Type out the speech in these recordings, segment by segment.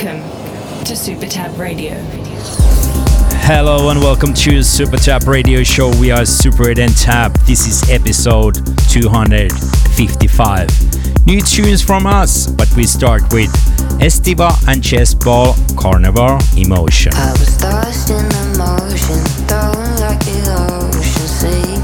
Welcome to Supertap Radio. Hello and welcome to Supertap Radio Show. We are Super 8 and Tap. This is episode 255. New tunes from us, but we start with Estiva and Jess Ball, Carnal Emotion. I was lost in emotion, thrown like the ocean sea.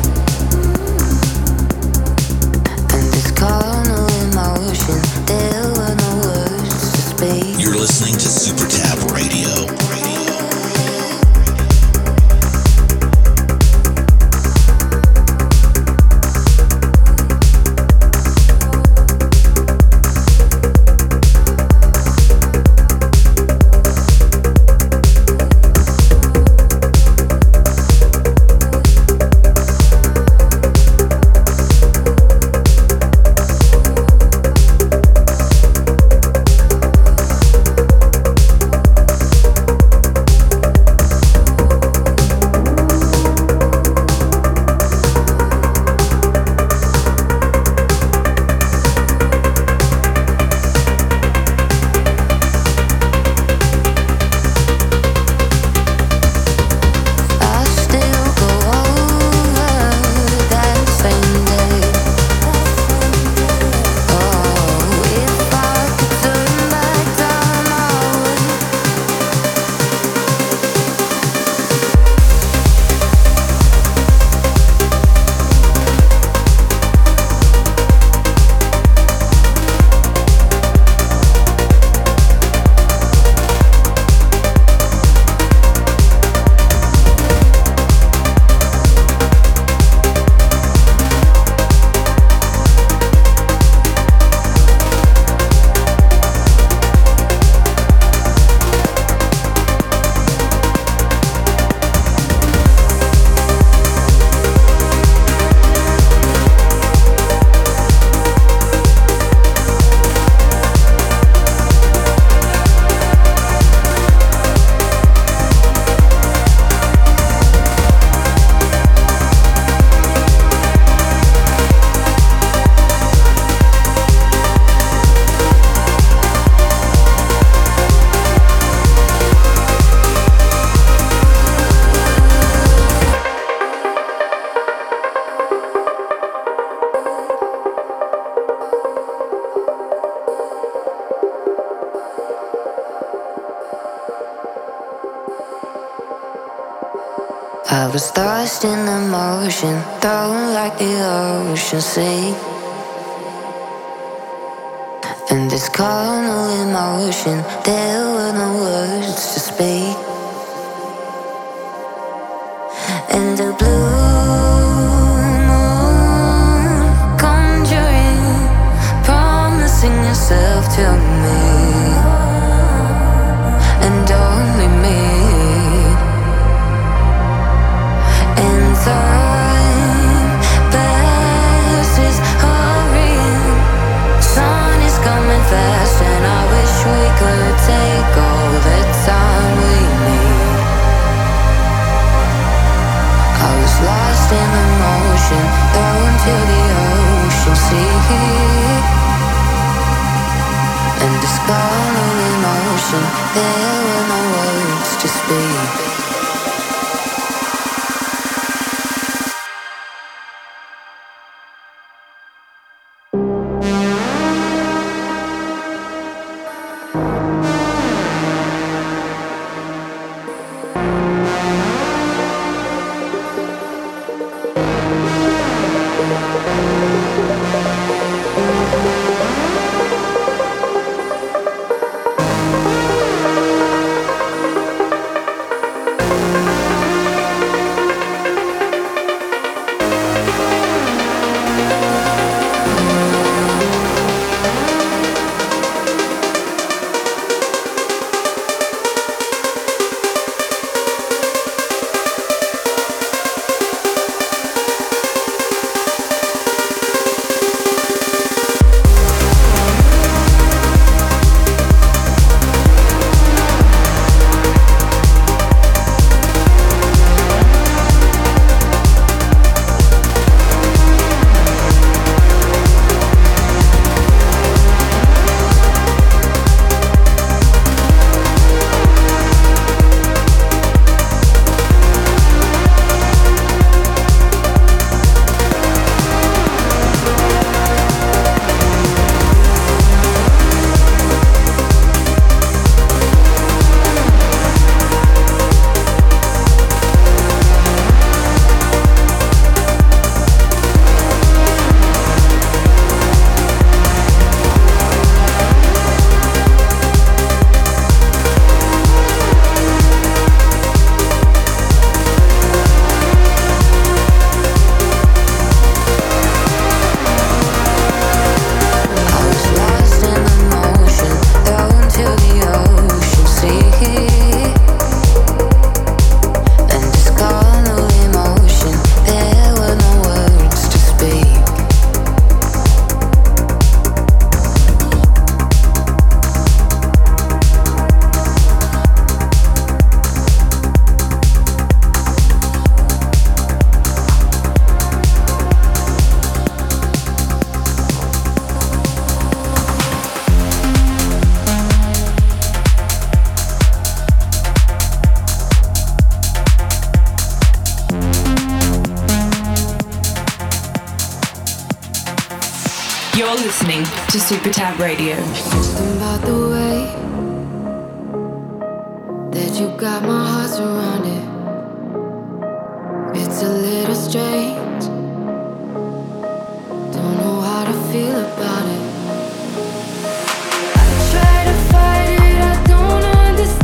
And this carnal emotion, there were no words to speak. You're listening to Supertap Radio. I was lost in emotion, thrown like the ocean sea. And this carnal emotion, there were no words to speak. And the blue moon conjuring, promising yourself to me, and only me. Time passes hurrying, sun is coming fast, and I wish we could take all the time we need. I was lost in emotion, thrown to the ocean sea. And this carnal emotion, there were no words to speak. You're listening to Supertab Radio. Something about the way that you got my heart surrounded. It's a little strange. Don't know how to feel about it. I try to fight it, I don't understand.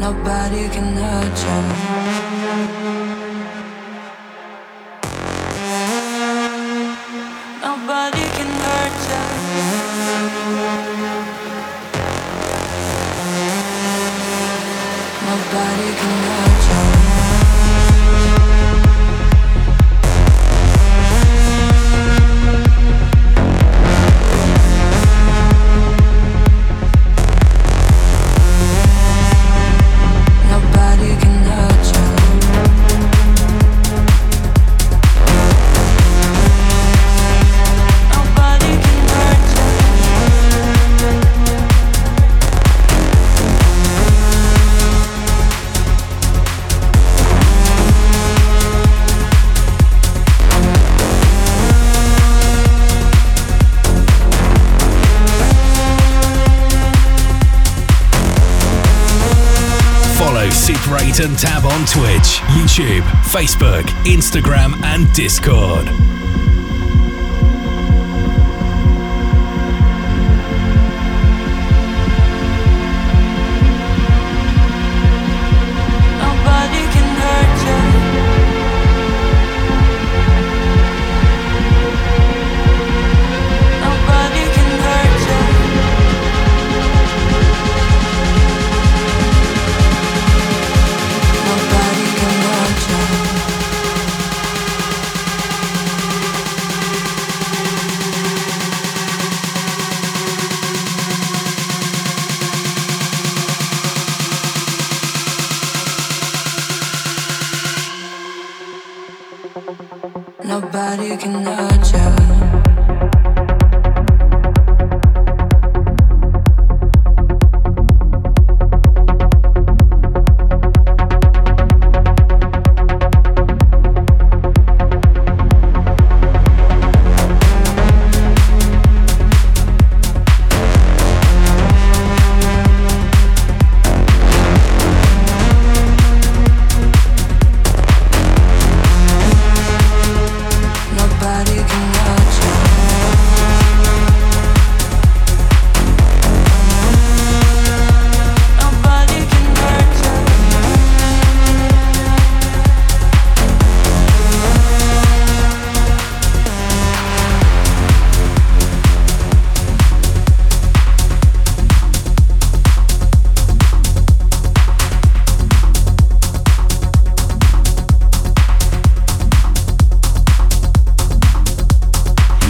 Nobody can hurt you. Satan tab on Twitch, YouTube, Facebook, Instagram, and Discord.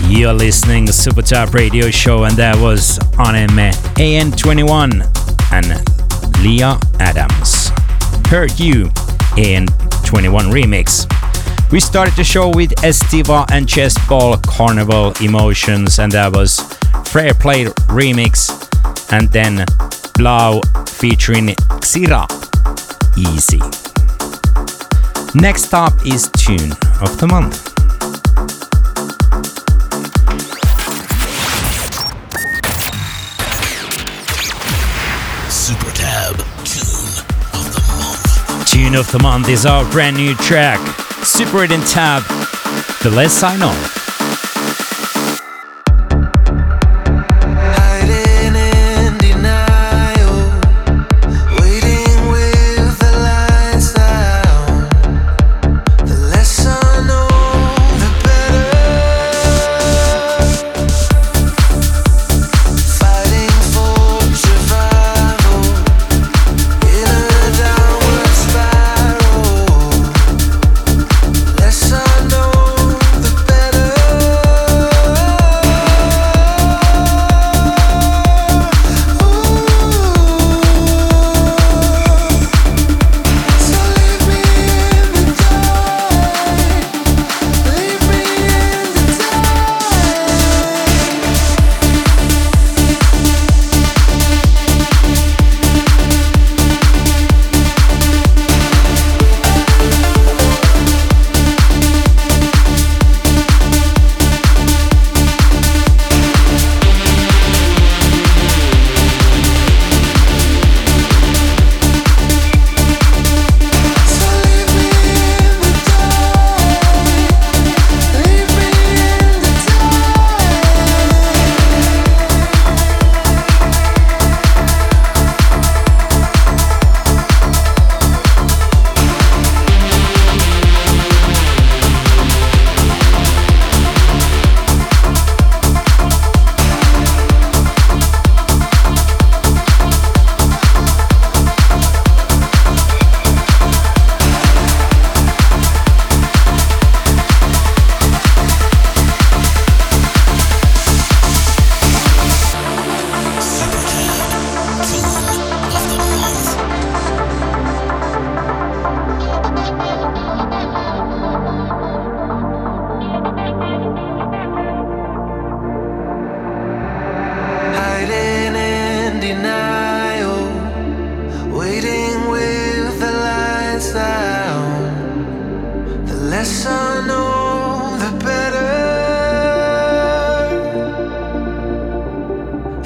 You're listening to Super Top Radio Show, and that was anamē, AN21 and Lya Adams. Hurt You, AN21 remix. We started the show with Estiva and Jess Ball, Carnal Emotions, and that was Fehrplay remix, and then 3LAU featuring Xira, Easy. Next up is Tune of the Month. Tune of the Month is our brand new track, Super Hidden Tab, The Less I Know.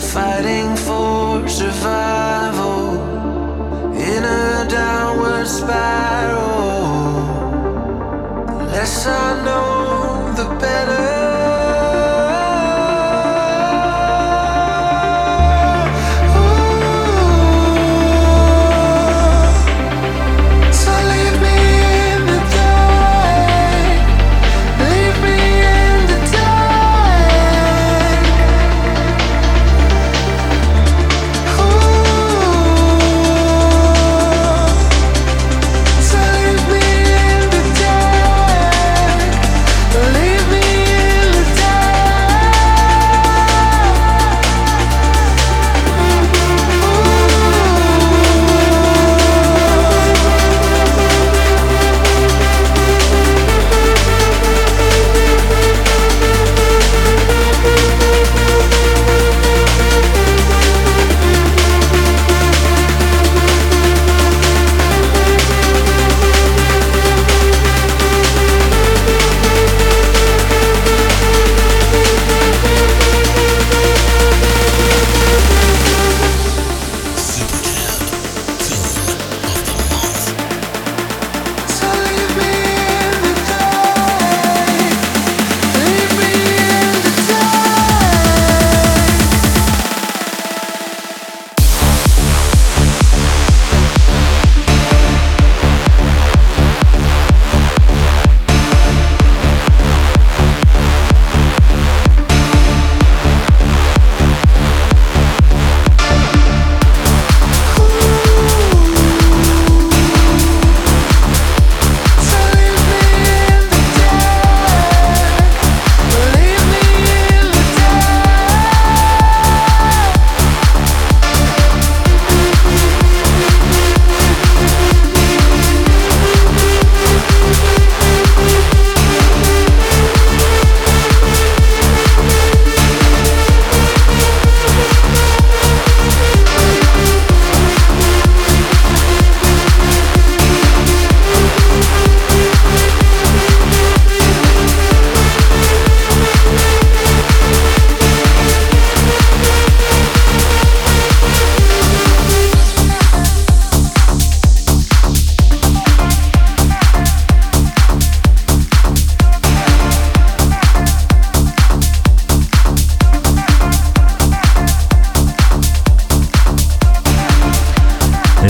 Fighting for survival in a downward spiral. I know, the better.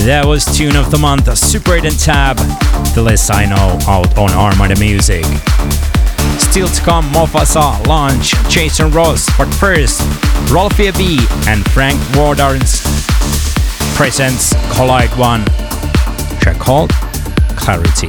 That was Tune of the Month, a Super 8 and Tab, the less I know, out on Armada Music. Still to come, Mofasa, Launch, Jason Ross, but first, Ralphie B and Frank Waanders presents Collide1, track called Clarity.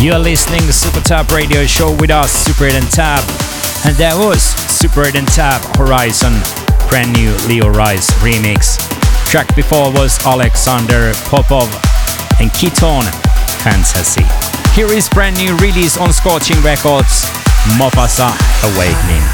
You are listening to Super Tab Radio Show with us, Super 8 and Tab. And that was Super 8 and Tab Horizon, brand new Leo Reyes remix. Track before was Alexander Popov and Kitone, Fantasy. Here is brand new release on Scorching Records, Mofasa, Awakening.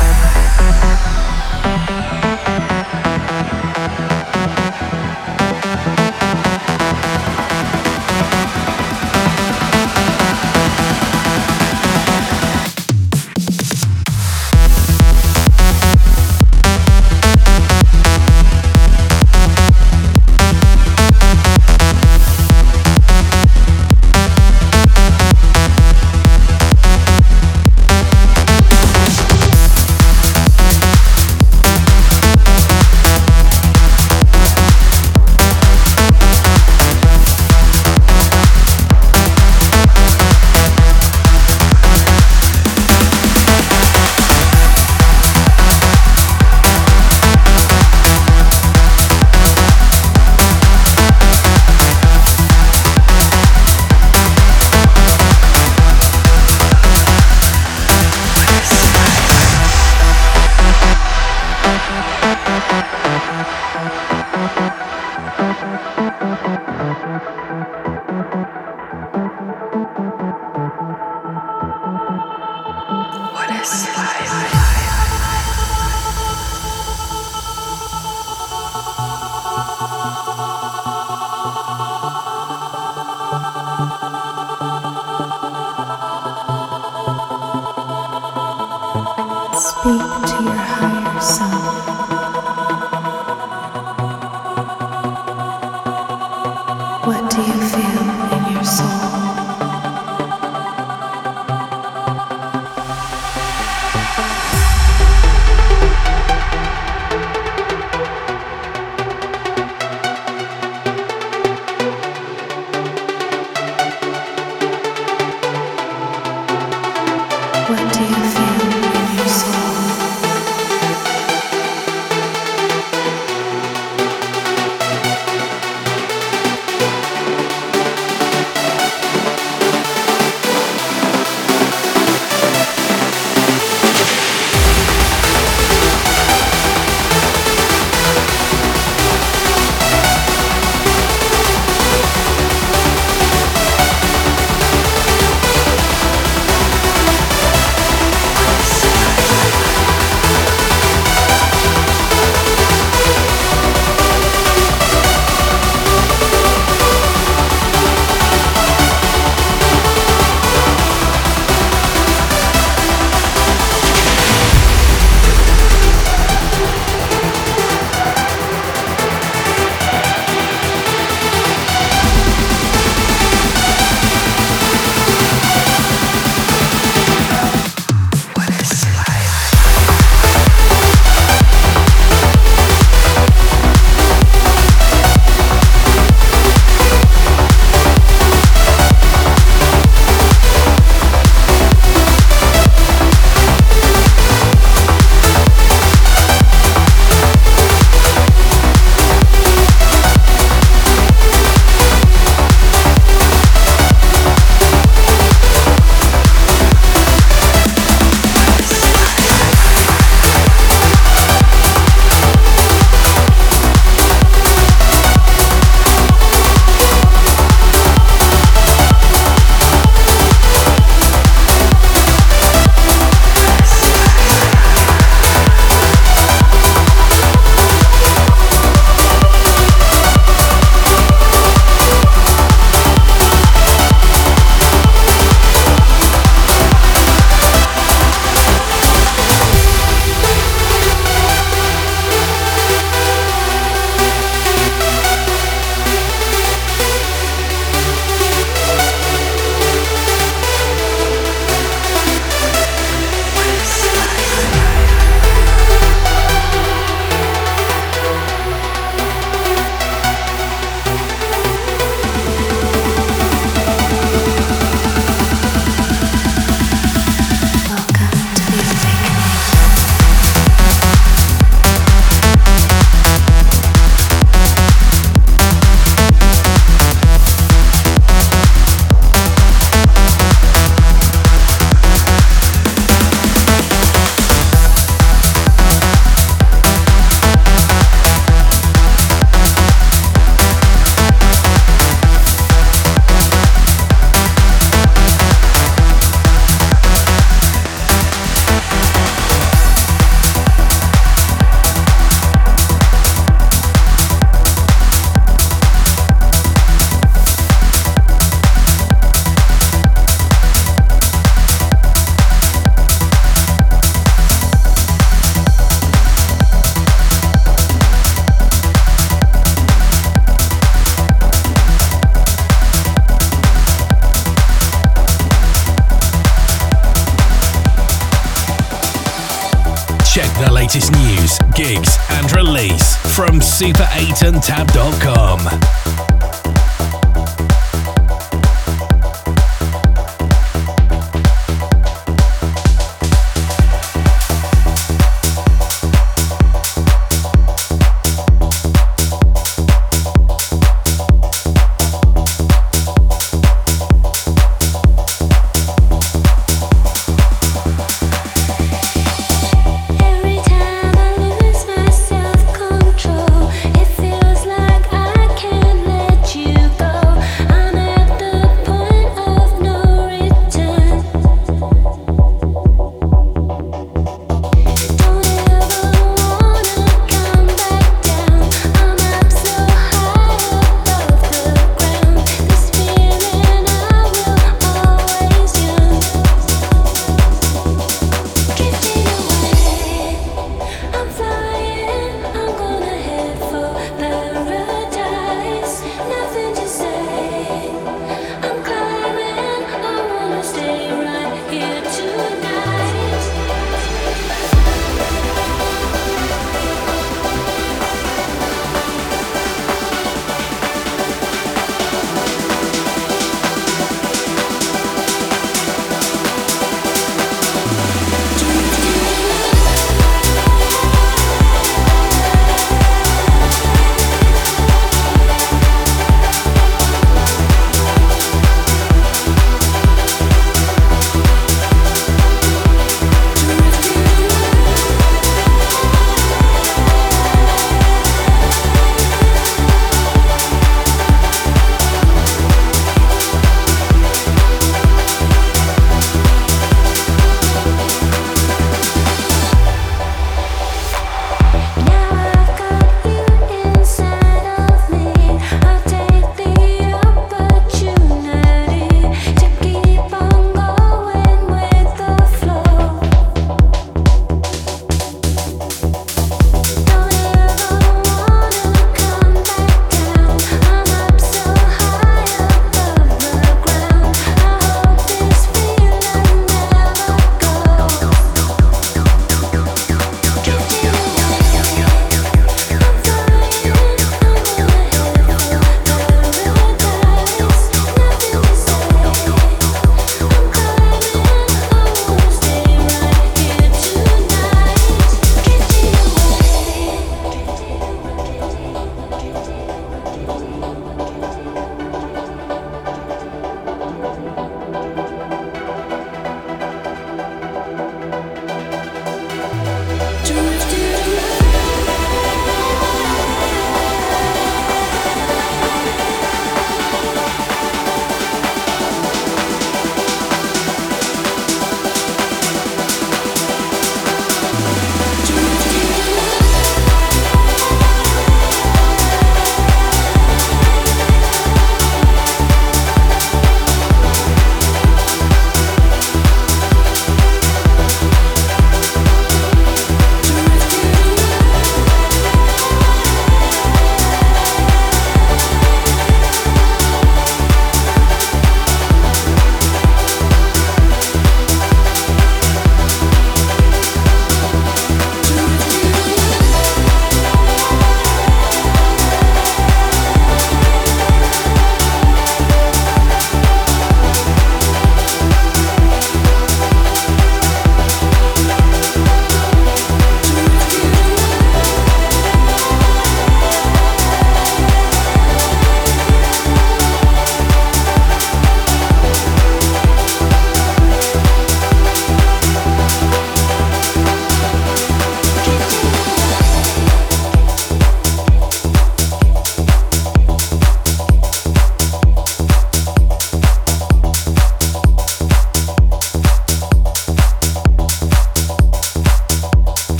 latest news, gigs, and release from super8andtab.com.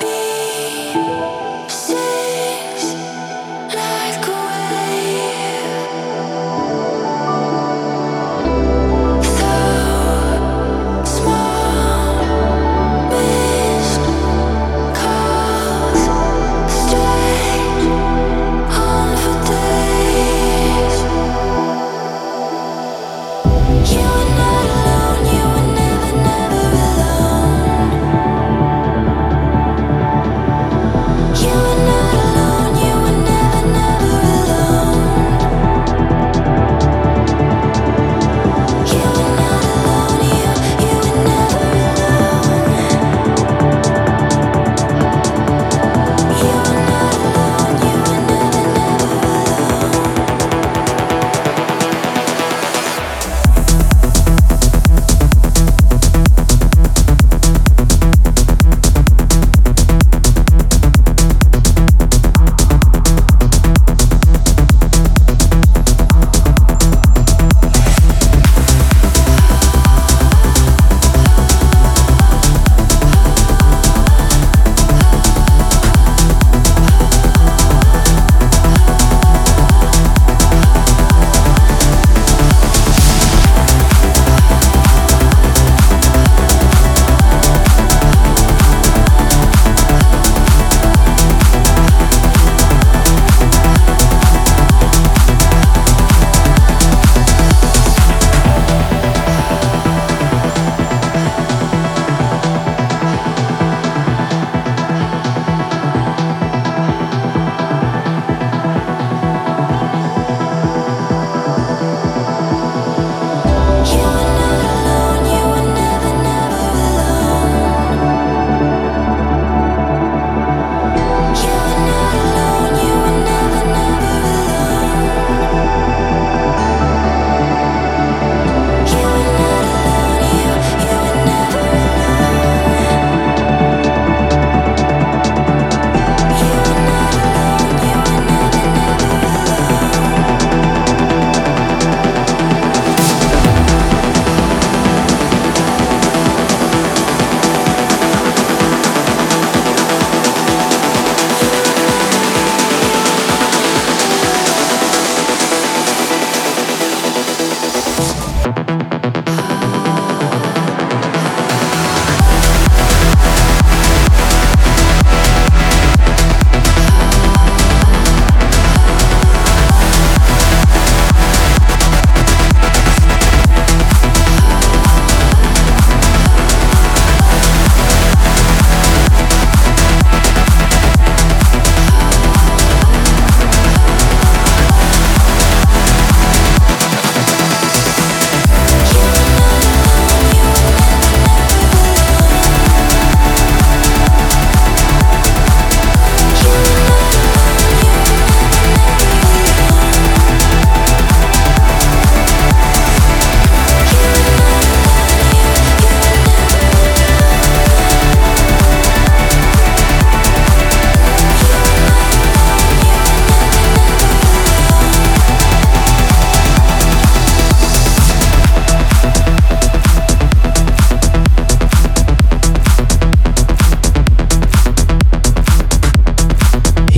Be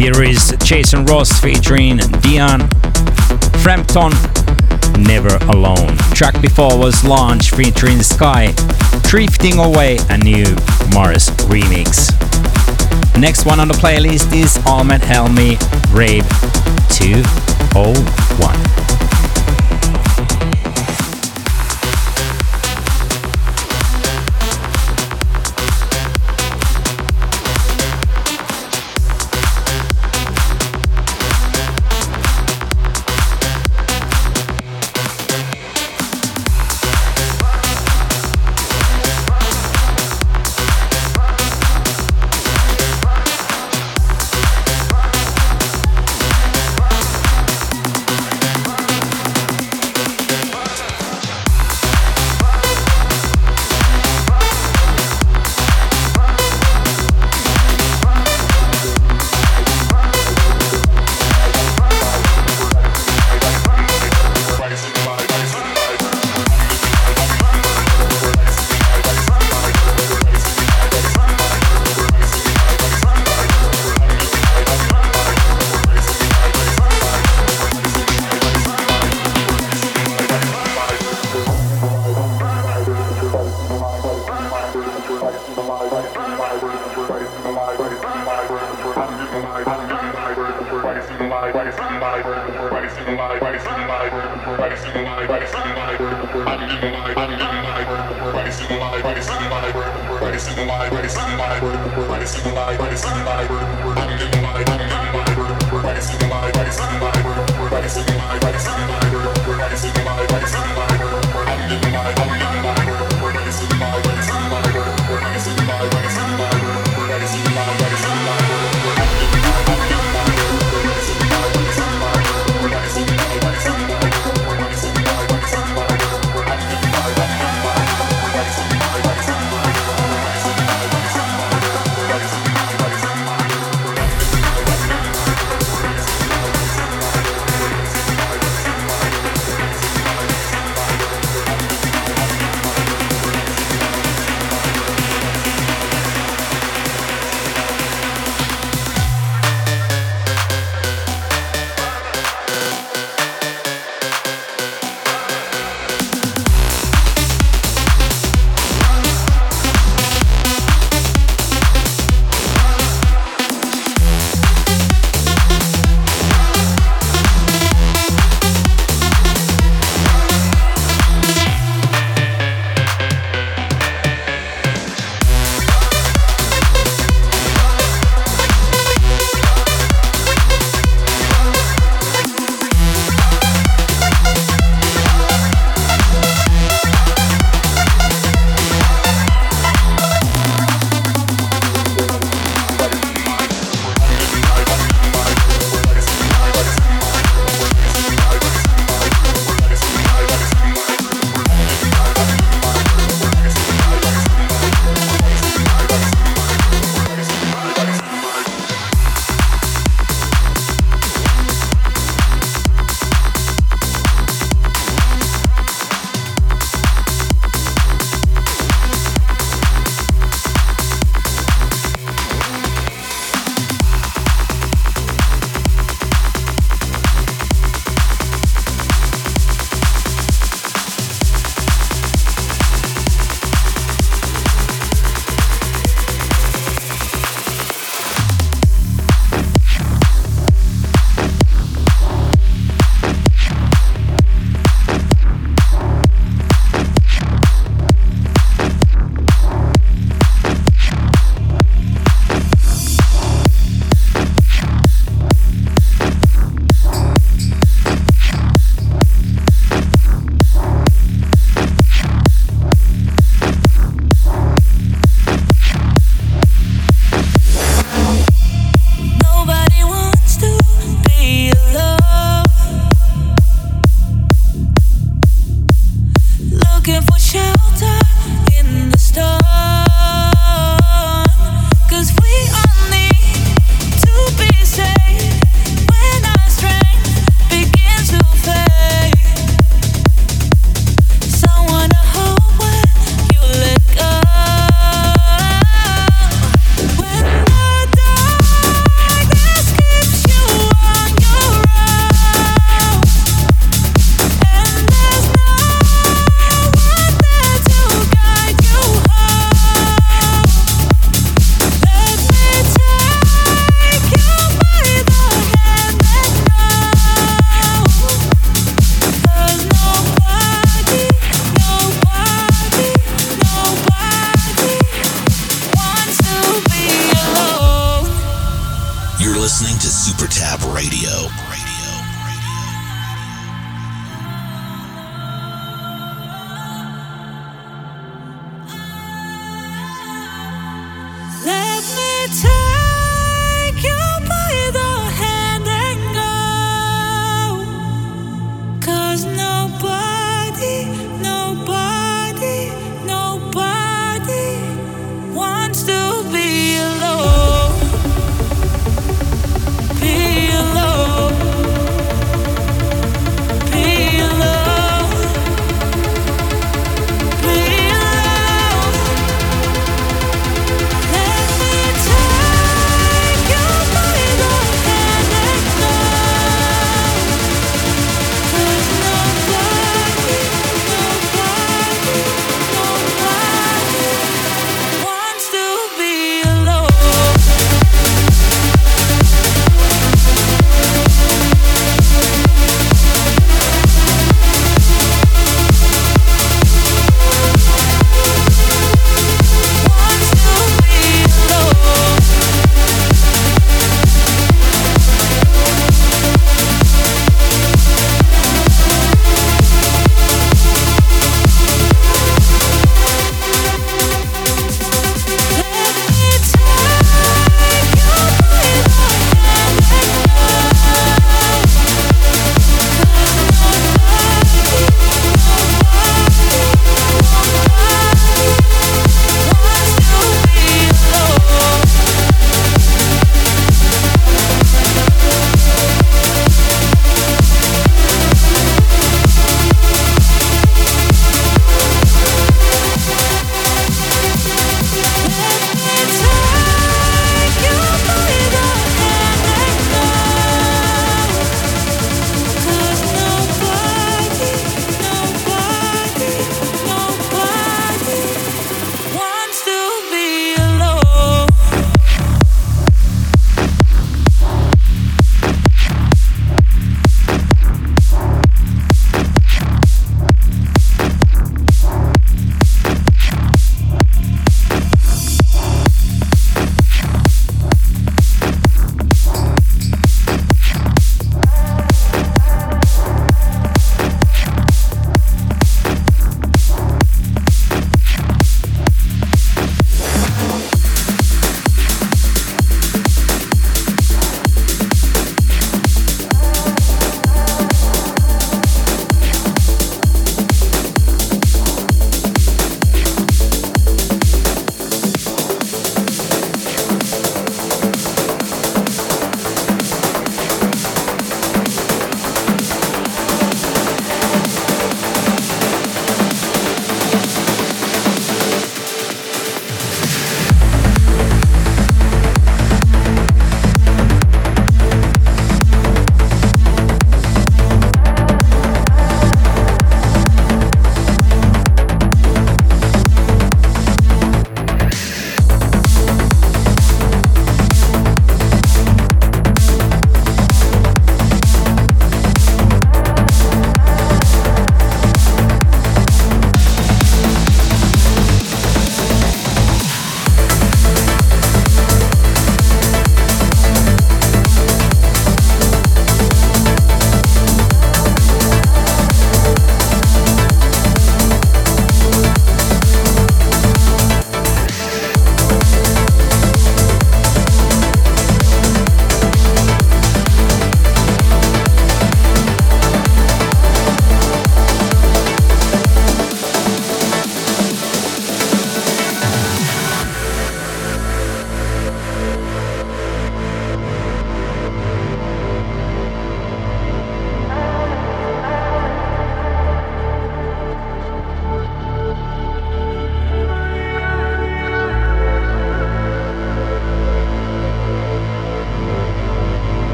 Here is Jason Ross featuring Dia Frampton, Never Alone. Track before was Launch featuring Sky, Drifting Away, a new Marsh remix. Next one on the playlist is Ahmed Helmy, R4VE 201.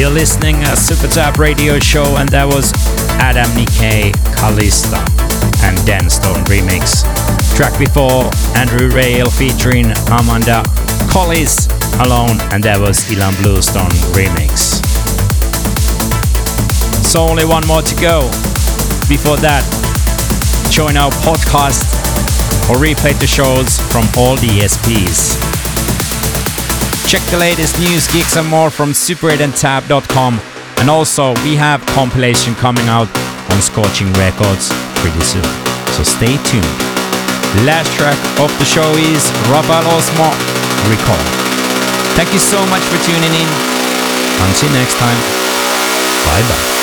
You're listening to Super Tap Radio Show, and that was Adam Nickey, Callista, and Dan Stone remix. Track before, Andrew Rayel featuring Amanda Collis, Alone, and that was Ilan Bluestone remix. So only one more to go. Before that, join our podcast or replay the shows from all the ESPs. Check the latest news, gigs and more from super8andtab.com, and also we have compilation coming out on Scorching Records pretty soon, so stay tuned. Last track of the show is Rafael Osmo, Recall. Thank you so much for tuning in. Until next time, bye bye.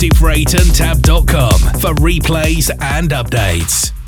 Super8andtab.com for replays and updates.